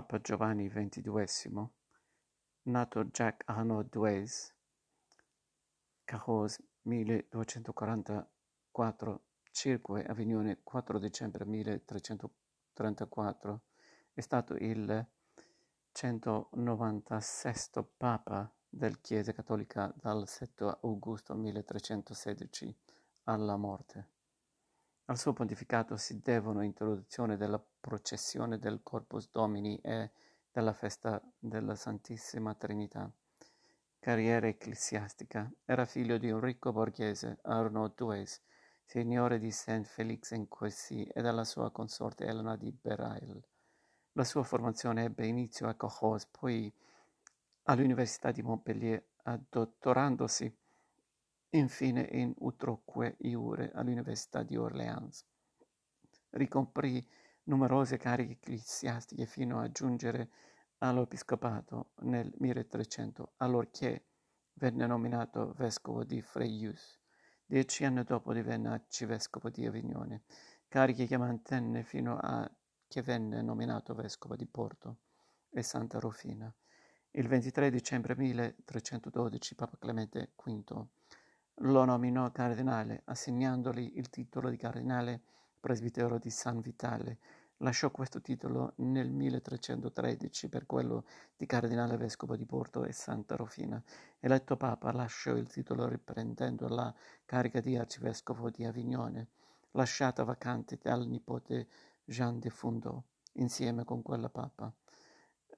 Papa Giovanni XXII, nato Jacques Arnaud Duèse, Cahors 1244, Cirque Avignone 4 dicembre 1334, è stato il 196 Papa della Chiesa Cattolica dal 7 augusto 1316 alla morte. Al suo pontificato si devono l'introduzione della processione del Corpus Domini e della festa della Santissima Trinità. Carriera ecclesiastica. Era figlio di un ricco borghese, Arnaud Duèse, signore di Saint Félix in Quercy, e della sua consorte Elena di Berail. La sua formazione ebbe inizio a Cahors, poi all'Università di Montpellier, dottorandosi infine in utroque iure all'Università di Orleans. Ricomprì numerose cariche ecclesiastiche fino a giungere all'Episcopato nel 1300, allorché venne nominato vescovo di Fréjus. 10 anni dopo divenne arcivescovo di Avignone, cariche che mantenne fino a che venne nominato vescovo di Porto e Santa Rufina. Il 23 dicembre 1312 Papa Clemente V lo nominò cardinale, assegnandogli il titolo di cardinale presbitero di San Vitale. Lasciò questo titolo nel 1313 per quello di cardinale vescovo di Porto e Santa Rufina. Eletto Papa, lasciò il titolo riprendendo la carica di arcivescovo di Avignone, lasciata vacante dal nipote Jean de Fondeau, insieme con quella Papa.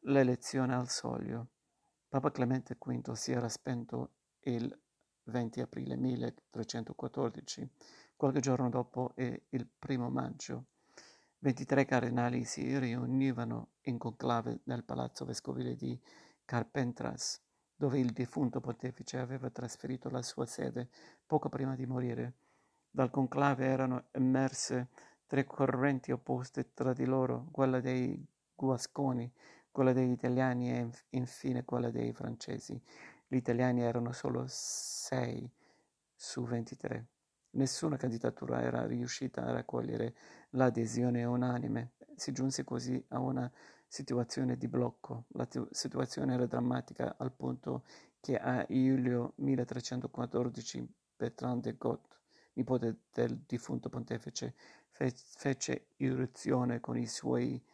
L'elezione al soglio. Papa Clemente V si era spento il 20 aprile 1314, qualche giorno dopo è il 1 maggio. 23 cardinali si riunivano in conclave nel palazzo vescovile di Carpentras, dove il defunto pontefice aveva trasferito la sua sede poco prima di morire. Dal conclave erano emerse 3 correnti opposte tra di loro, quella dei Guasconi, quella degli italiani e infine quella dei francesi. Gli italiani erano solo 6 su 23. Nessuna candidatura era riuscita a raccogliere l'adesione unanime. Si giunse così a una situazione di blocco. La situazione era drammatica al punto che a luglio 1314 Bertrand de Gotte, nipote del defunto pontefice, fece irruzione con i suoi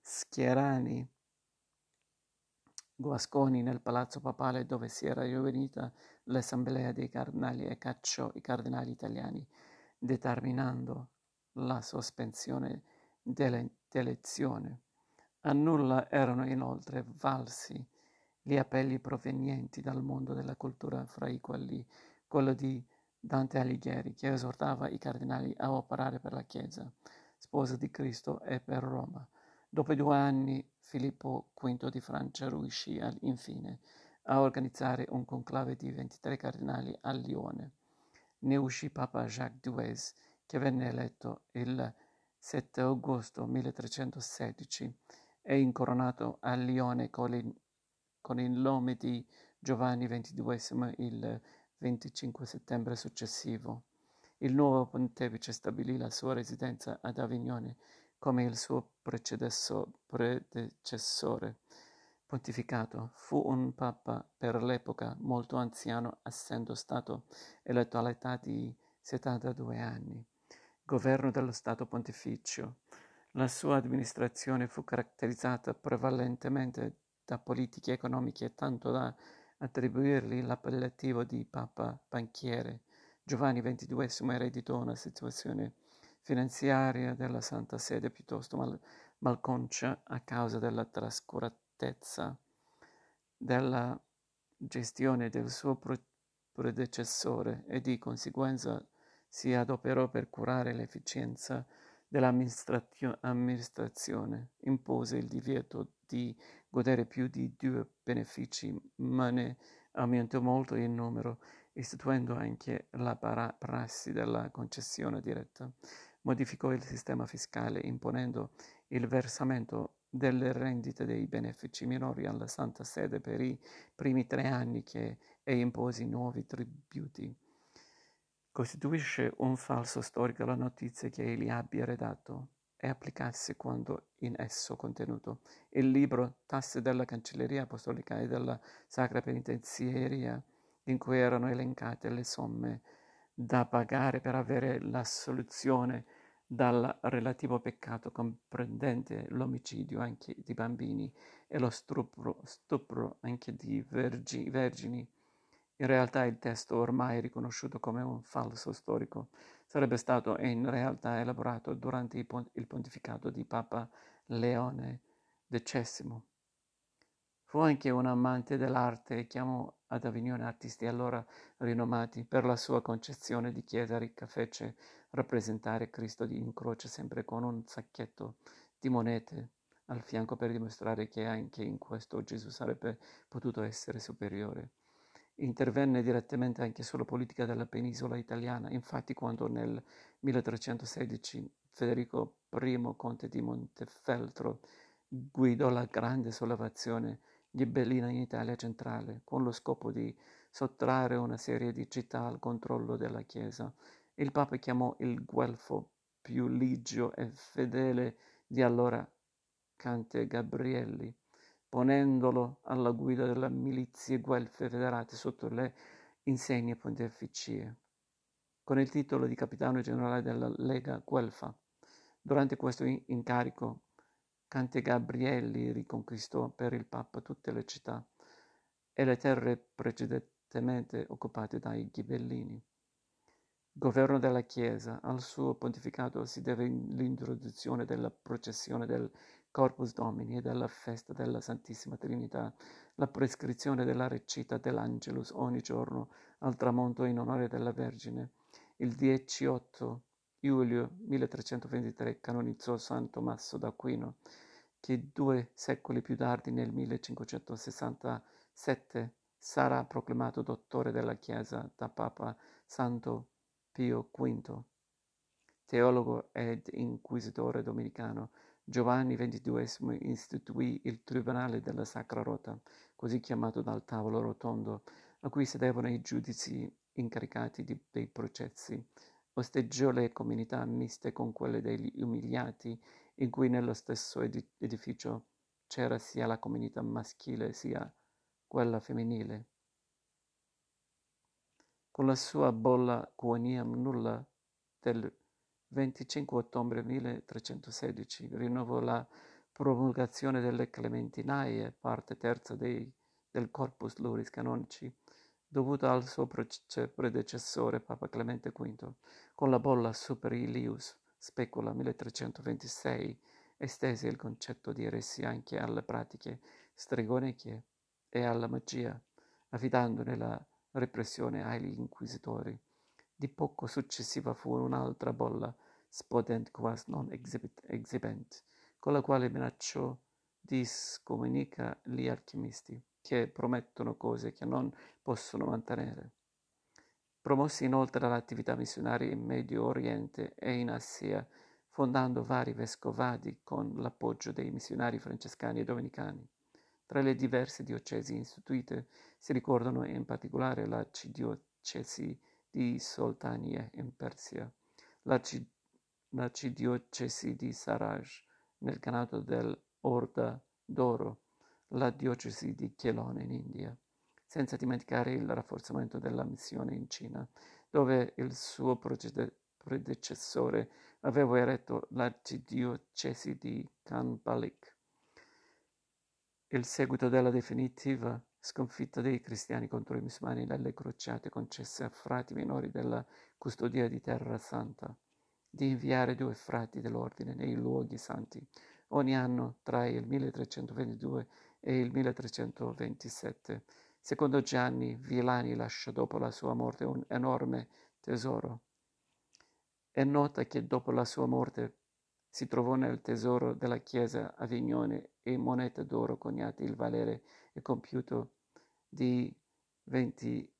schierani Guasconi nel palazzo papale dove si era riunita l'assemblea dei cardinali e cacciò i cardinali italiani, determinando la sospensione dell'elezione. A nulla erano inoltre valsi gli appelli provenienti dal mondo della cultura, fra i quali quello di Dante Alighieri, che esortava i cardinali a operare per la Chiesa, sposa di Cristo, e per Roma. Dopo 2 anni Filippo V di Francia riuscì infine a organizzare un conclave di 23 cardinali a Lione. Ne uscì Papa Jacques Duèse, che venne eletto il 7 agosto 1316 e incoronato a Lione con il nome di Giovanni XXII il 25 settembre successivo. Il nuovo pontefice stabilì la sua residenza ad Avignone, come il suo predecessore. Pontificato. Fu un papa per l'epoca molto anziano, essendo stato eletto all'età di 72 anni. Governo dello Stato Pontificio. La sua amministrazione fu caratterizzata prevalentemente da politiche economiche, tanto da attribuirgli l'appellativo di Papa Banchiere. Giovanni XXII ereditò una situazione finanziaria della Santa Sede piuttosto malconcia a causa della trascuratezza della gestione del suo predecessore e di conseguenza si adoperò per curare l'efficienza dell'amministrazione. Impose il divieto di godere più di 2 benefici, ma ne aumentò molto in numero, istituendo anche la prassi della concessione diretta. Modificò il sistema fiscale imponendo il versamento delle rendite dei benefici minori alla Santa Sede per i primi 3 anni e impose nuovi tributi. Costituisce un falso storico la notizia che egli abbia redatto e applicarsi quanto in esso contenuto. Il libro Tasse della Cancelleria Apostolica e della Sacra Penitenzieria, in cui erano elencate le somme da pagare per avere l'assoluzione dal relativo peccato comprendente l'omicidio anche di bambini e lo stupro anche di vergini. In realtà il testo, ormai riconosciuto come un falso storico, sarebbe stato in realtà elaborato durante il pontificato di Papa Leone X. Fu anche un amante dell'arte e chiamò ad Avignone artisti allora rinomati. Per la sua concezione di chiesa ricca fece rappresentare Cristo in croce sempre con un sacchetto di monete al fianco per dimostrare che anche in questo Gesù sarebbe potuto essere superiore. Intervenne direttamente anche sulla politica della penisola italiana. Infatti, quando nel 1316 Federico I, conte di Montefeltro, guidò la grande sollevazione ghibellina in Italia centrale, con lo scopo di sottrarre una serie di città al controllo della Chiesa, il Papa chiamò il guelfo più ligio e fedele di allora Cante Gabrielli, ponendolo alla guida delle milizie guelfe federate sotto le insegne pontificie, con il titolo di capitano generale della Lega Guelfa. Durante questo incarico, Cante Gabrielli riconquistò per il Papa tutte le città e le terre precedentemente occupate dai ghibellini. Governo della Chiesa. Al suo pontificato si deve l'introduzione della processione del Corpus Domini e della festa della Santissima Trinità, la prescrizione della recita dell'Angelus ogni giorno al tramonto in onore della Vergine. Il 18 Giulio 1323 canonizzò San Tommaso d'Aquino, che 2 secoli più tardi, nel 1567, sarà proclamato dottore della Chiesa da Papa Santo Pio V. Teologo ed inquisitore dominicano, Giovanni XXII istituì il Tribunale della Sacra Rota, così chiamato dal tavolo rotondo, a cui sedevano i giudici incaricati dei processi. Osteggiò le comunità miste con quelle degli umiliati, in cui nello stesso edificio c'era sia la comunità maschile sia quella femminile. Con la sua bolla Quoniam nulla del 25 ottobre 1316 rinnovò la promulgazione delle Clementinae, parte terza del Corpus Luris Canonici, dovuta al suo predecessore Papa Clemente V. Con la bolla Super Ilius Specula 1326 estese il concetto di eresia anche alle pratiche stregoneche e alla magia, affidandone la repressione agli inquisitori. Di poco successiva fu un'altra bolla, Spodent quas non exhibent, con la quale minacciò di scomunica gli alchimisti, che promettono cose che non possono mantenere. Promosse inoltre l'attività missionaria in Medio Oriente e in Asia, fondando vari vescovadi con l'appoggio dei missionari francescani e dominicani. Tra le diverse diocesi istituite si ricordano in particolare l'arcidiocesi di Soltanie in Persia, l'arcidiocesi di Saraj nel Canato dell'Orda d'Oro, la diocesi di Chelone in India, senza dimenticare il rafforzamento della missione in Cina, dove il suo predecessore aveva eretto l'arcidiocesi di Kanpalik. Il seguito della definitiva sconfitta dei cristiani contro i musulmani dalle crociate concesse a frati minori della custodia di Terra Santa, di inviare 2 frati dell'ordine nei luoghi santi ogni anno tra il 1322 e il 1327. Secondo Gianni Villani lasciò dopo la sua morte un enorme tesoro. È nota che dopo la sua morte si trovò nel tesoro della Chiesa Avignone e monete d'oro coniate il valere e compiuto di 28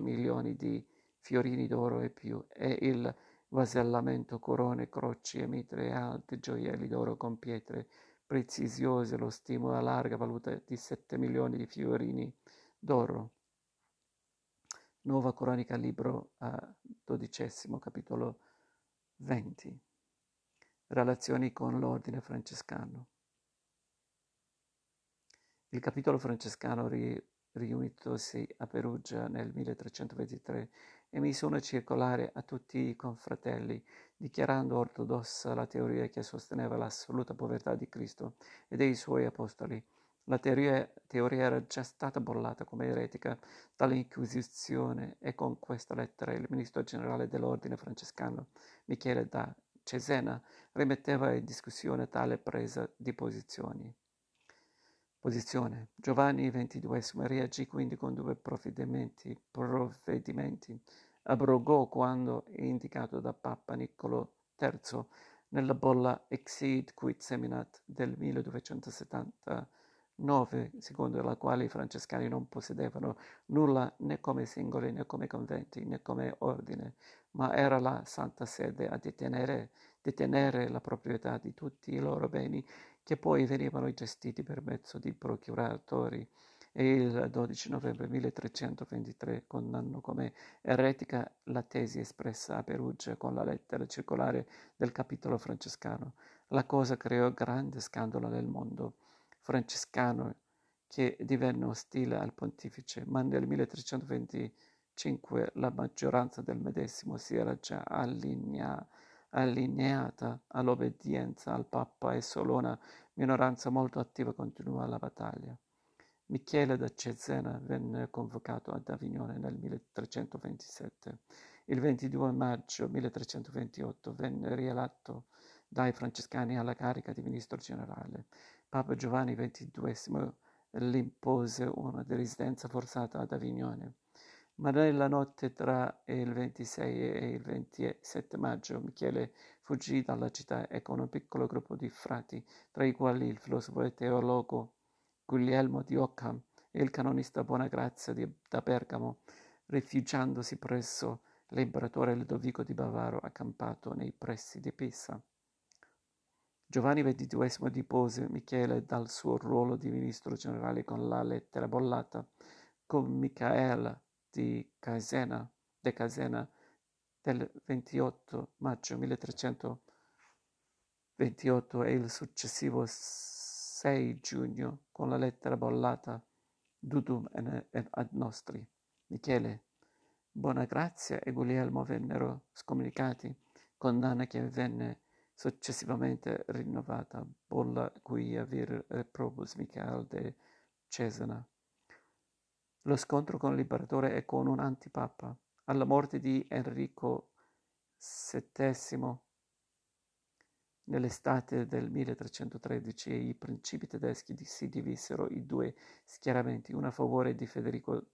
milioni di fiorini d'oro e più, e il vasellamento, corone, croci e mitre e altri gioielli d'oro con pietre preziose, lo stimo a larga valuta di 7 milioni di fiorini d'oro. Nuova Cronica, libro a 12, capitolo 20. Relazioni con l'ordine francescano. Il capitolo francescano riunitosi a Perugia nel 1323 emise una circolare a tutti i confratelli, dichiarando ortodossa la teoria che sosteneva l'assoluta povertà di Cristo e dei suoi apostoli. La teoria era già stata bollata come eretica dall'Inquisizione e con questa lettera il ministro generale dell'ordine francescano, Michele da Cesena, rimetteva in discussione tale presa di posizioni. Giovanni XXII reagì quindi con due provvedimenti. Abrogò quando indicato da Papa Niccolo III nella bolla Exid quid seminat del 1279, secondo la quale i francescani non possedevano nulla né come singoli né come conventi né come ordine, ma era la Santa Sede a detenere la proprietà di tutti i loro beni, che poi venivano gestiti per mezzo di procuratori, e il 12 novembre 1323 condannò come eretica la tesi espressa a Perugia con la lettera circolare del capitolo francescano. La cosa creò grande scandalo nel mondo francescano, che divenne ostile al pontifice, ma nel 1325 la maggioranza del medesimo si era già allineata all'obbedienza al Papa, e solo una minoranza molto attiva continuò la battaglia. Michele da Cesena venne convocato ad Avignone nel 1327. Il 22 maggio 1328 venne rieletto dai francescani alla carica di ministro generale. Papa Giovanni XXII l'impose una residenza forzata ad Avignone. Ma nella notte tra il 26 e il 27 maggio Michele fuggì dalla città e con un piccolo gruppo di frati, tra i quali il filosofo e teologo Guglielmo di Occam e il canonista Bonagrazia da Bergamo, rifugiandosi presso l'imperatore Ludovico il Bavaro accampato nei pressi di Pisa. Giovanni XXII dipose Michele dal suo ruolo di ministro generale con la lettera bollata, con Michele de Cesena del 28 maggio 1328 e il successivo 6 giugno con la lettera bollata Dudum ad nostri. Michele, Bonagrazia e Guglielmo vennero scomunicati, condanna che venne successivamente rinnovata, bolla quia vir reprobus Michele de Cesena. Lo scontro con l'imperatore e con un antipapa. Alla morte di Enrico VII nell'estate del 1313 i principi tedeschi si divisero in due schieramenti, uno a favore di Federico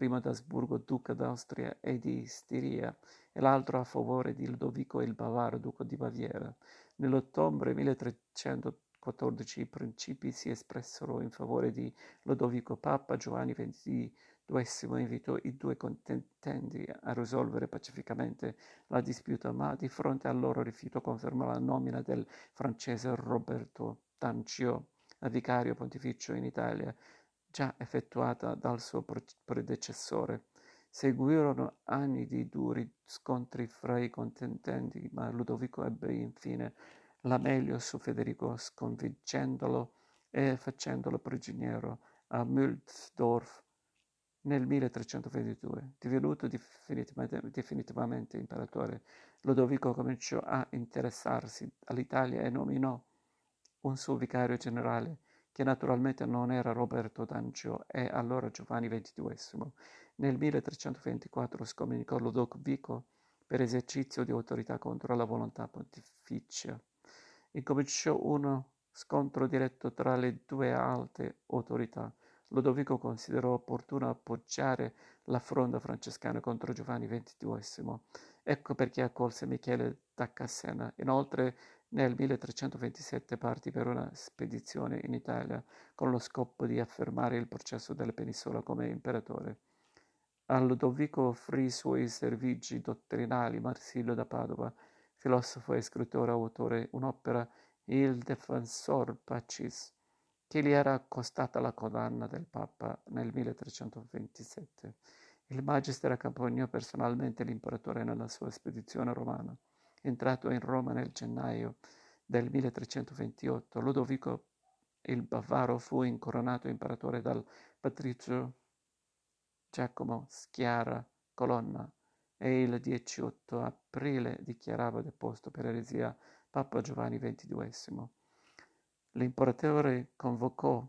I d'Asburgo, duca d'Austria e di Stiria, e l'altro a favore di Ludovico il Bavaro, duca di Baviera. Nell'ottobre 1314 i principi si espressero in favore di Ludovico. Papa Giovanni XXII invitò i due contendenti a risolvere pacificamente la disputa, ma di fronte al loro rifiuto confermò la nomina del francese Roberto d'Ancio a vicario pontificio in Italia, già effettuata dal suo predecessore. Seguirono anni di duri scontri fra i contendenti, ma Ludovico ebbe infine la meglio su Federico, sconfiggendolo e facendolo prigioniero a Mühldorf nel 1322. Divenuto definitivamente imperatore, Ludovico cominciò a interessarsi all'Italia e nominò un suo vicario generale, che naturalmente non era Roberto d'Ancio, e allora Giovanni XXII. Nel 1324 scomunicò Ludovico per esercizio di autorità contro la volontà pontificia. Incominciò uno scontro diretto tra le due alte autorità. Ludovico considerò opportuno appoggiare la fronda francescana contro Giovanni XXII. Ecco perché accolse Michele da Cesena. Inoltre, nel 1327 partì per una spedizione in Italia con lo scopo di affermare il processo della penisola come imperatore. A Ludovico offrì i suoi servigi dottrinali Marsilio da Padova, filosofo e scrittore, autore un'opera, Il Defensor Pacis, che gli era costata la condanna del Papa nel 1327. Il Magister accompagnò personalmente l'imperatore nella sua spedizione romana. entrato in Roma nel gennaio del 1328, Ludovico il Bavaro fu incoronato imperatore dal patrizio Giacomo Sciarra Colonna e il 18 aprile dichiarava deposto per eresia Papa Giovanni XXII. L'imperatore convocò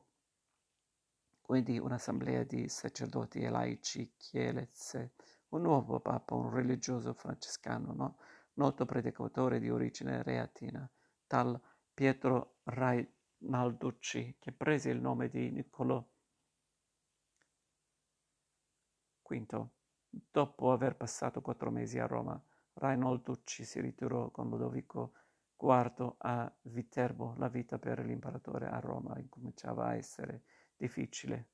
quindi un'assemblea di sacerdoti e laici che elesse un nuovo papa, un religioso francescano, noto predicatore di origine reatina, tal Pietro Rainalducci, che prese il nome di Niccolò V. Dopo aver passato 4 mesi a Roma, Rainalducci si ritirò con Ludovico IV a Viterbo. La vita per l'imperatore a Roma incominciava a essere difficile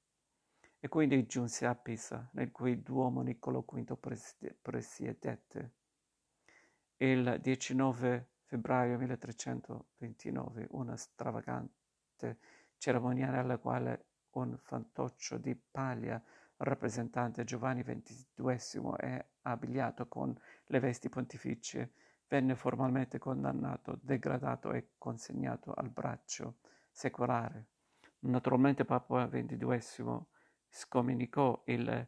e quindi giunse a Pisa, nel cui duomo Niccolò V presiedette. Il 19 febbraio 1329, una stravagante cerimonia alla quale un fantoccio di paglia rappresentante Giovanni XXII è abbigliato con le vesti pontificie, venne formalmente condannato, degradato e consegnato al braccio secolare. Naturalmente Papa XXII scomunicò il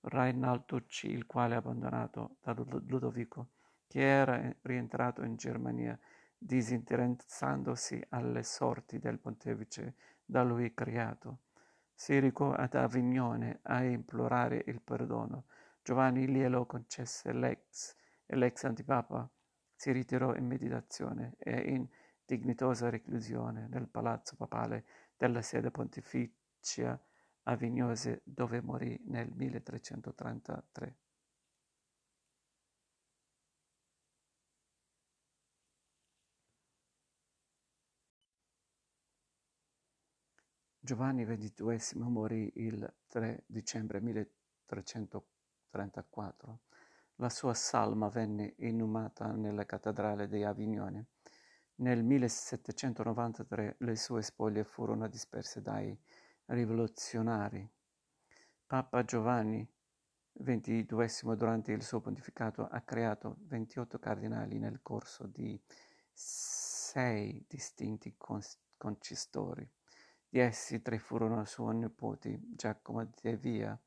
Rainalducci, il quale abbandonato da Ludovico, che era rientrato in Germania, disinteressandosi alle sorti del pontefice da lui creato. Si recò ad Avignone a implorare il perdono. Giovanni glielo concesse e l'ex antipapa si ritirò in meditazione e in dignitosa reclusione nel palazzo papale della sede pontificia avignese, dove morì nel 1333. Giovanni XXII morì il 3 dicembre 1334. La sua salma venne inumata nella cattedrale di Avignone. Nel 1793 le sue spoglie furono disperse dai rivoluzionari. Papa Giovanni XXII, durante il suo pontificato, ha creato 28 cardinali nel corso di 6 distinti concistori. Di essi 3 furono suoi nipoti, Giacomo de Via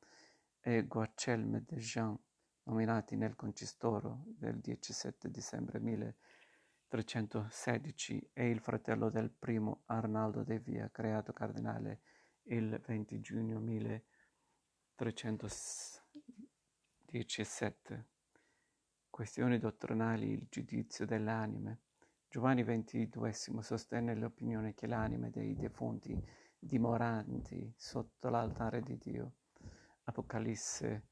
e Guglielmo de Jean, nominati nel concistoro del 17 dicembre 1316, e il fratello del primo, Arnaldo de Via, creato cardinale il 20 giugno 1317. Questioni dottrinali, il giudizio delle anime. Giovanni XXII sostenne l'opinione che le anime dei defunti dimoranti sotto l'altare di Dio, Apocalisse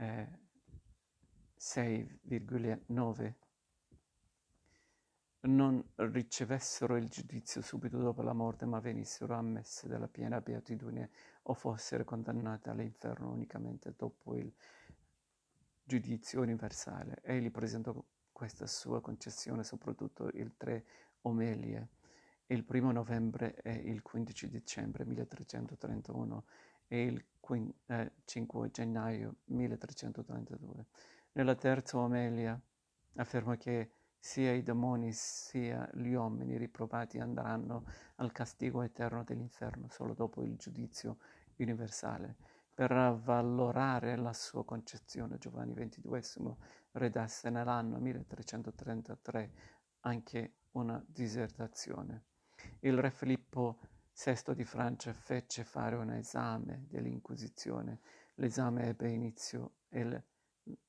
6,9, non ricevessero il giudizio subito dopo la morte, ma venissero ammesse dalla piena beatitudine o fossero condannate all'inferno unicamente dopo il giudizio universale. Egli presentò questa sua concessione soprattutto il 3 omelie, il 1 novembre e il 15 dicembre 1331 e il 5 gennaio 1332. Nella terza omelia afferma che sia i demoni sia gli uomini riprovati andranno al castigo eterno dell'inferno solo dopo il giudizio universale. Per avvalorare la sua concezione, Giovanni XXII redasse nell'anno 1333 anche una disertazione. Il re Filippo VI di Francia fece fare un esame dell'Inquisizione. L'esame ebbe inizio il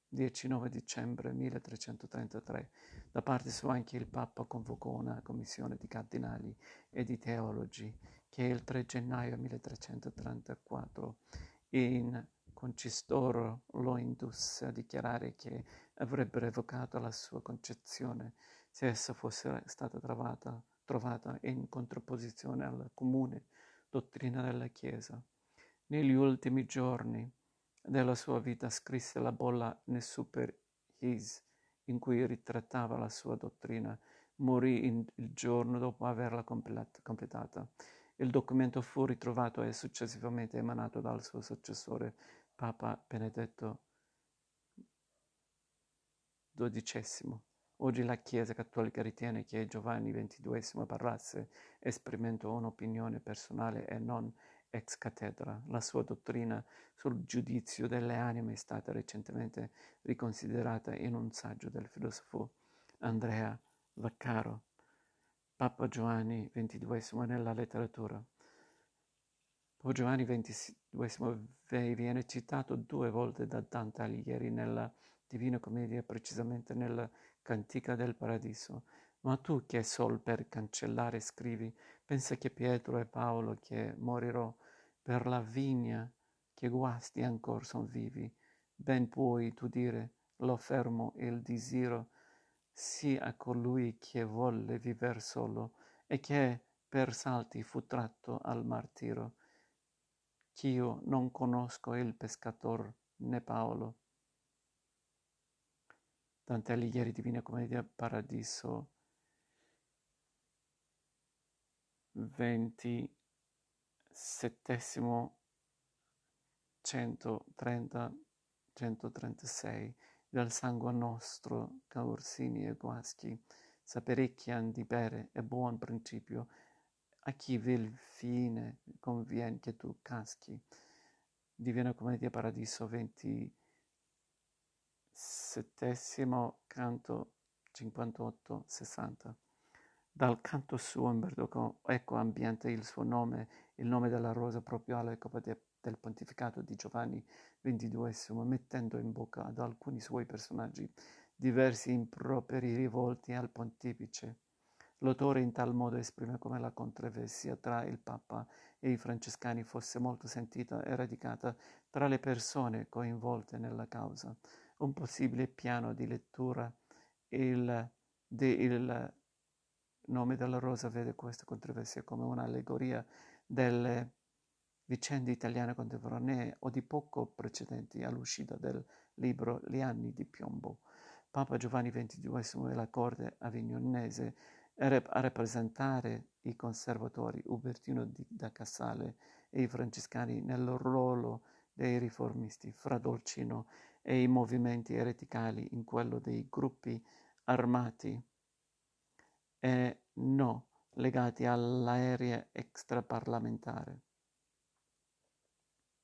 19 dicembre 1333. Da parte sua anche il Papa convocò una commissione di cardinali e di teologi che il 3 gennaio 1334 in concistoro lo indusse a dichiarare che avrebbe revocato la sua concezione se essa fosse stata trovata in contrapposizione alla comune dottrina della Chiesa. Negli ultimi giorni della sua vita scrisse la bolla Ne super his, in cui ritrattava la sua dottrina. Morì il giorno dopo averla completata. Il documento fu ritrovato e successivamente emanato dal suo successore, Papa Benedetto XII. Oggi la Chiesa Cattolica ritiene che Giovanni XXII parlasse esprimendo un'opinione personale e non ex cathedra. La sua dottrina sul giudizio delle anime è stata recentemente riconsiderata in un saggio del filosofo Andrea Vaccaro. Papa Giovanni XXII nella letteratura. Papa Giovanni XXII viene citato 2 volte da Dante Alighieri nella Divina Commedia, precisamente nella Cantica del Paradiso. Ma tu che sol per cancellare scrivi, pensa che Pietro e Paolo che morirò per la vigna che guasti ancor son vivi. Ben puoi tu dire, lo fermo il disiro, sì a colui che volle viver solo e che per salti fu tratto al martiro. Ch'io non conosco il pescator né Paolo. Dante Alighieri, Divina Commedia, Paradiso 27, 130, 136. Dal sangue nostro, Caursini e Guaschi, s'aperecchian di bere e buon principio, a chi vil fine convien che tu caschi. Divina Commedia, Paradiso 27, canto 58-60. Dal canto suo Umberto ecco ambiente il suo nome, il nome della rosa proprio all'epoca del pontificato di Giovanni XXII, mettendo in bocca ad alcuni suoi personaggi diversi improperi rivolti al pontefice. L'autore in tal modo esprime come la controversia tra il Papa e i francescani fosse molto sentita e radicata tra le persone coinvolte nella causa. Un possibile piano di lettura del nome della rosa vede questa controversia come un'allegoria delle vicende italiane contemporanee o di poco precedenti all'uscita del libro Gli anni di piombo. Papa Giovanni XXII e la corte avignonese a rappresentare i conservatori, Ubertino da Casale e i francescani nel ruolo dei riformisti, fra Dolcino e i movimenti ereticali in quello dei gruppi armati e no legati all'area extraparlamentare.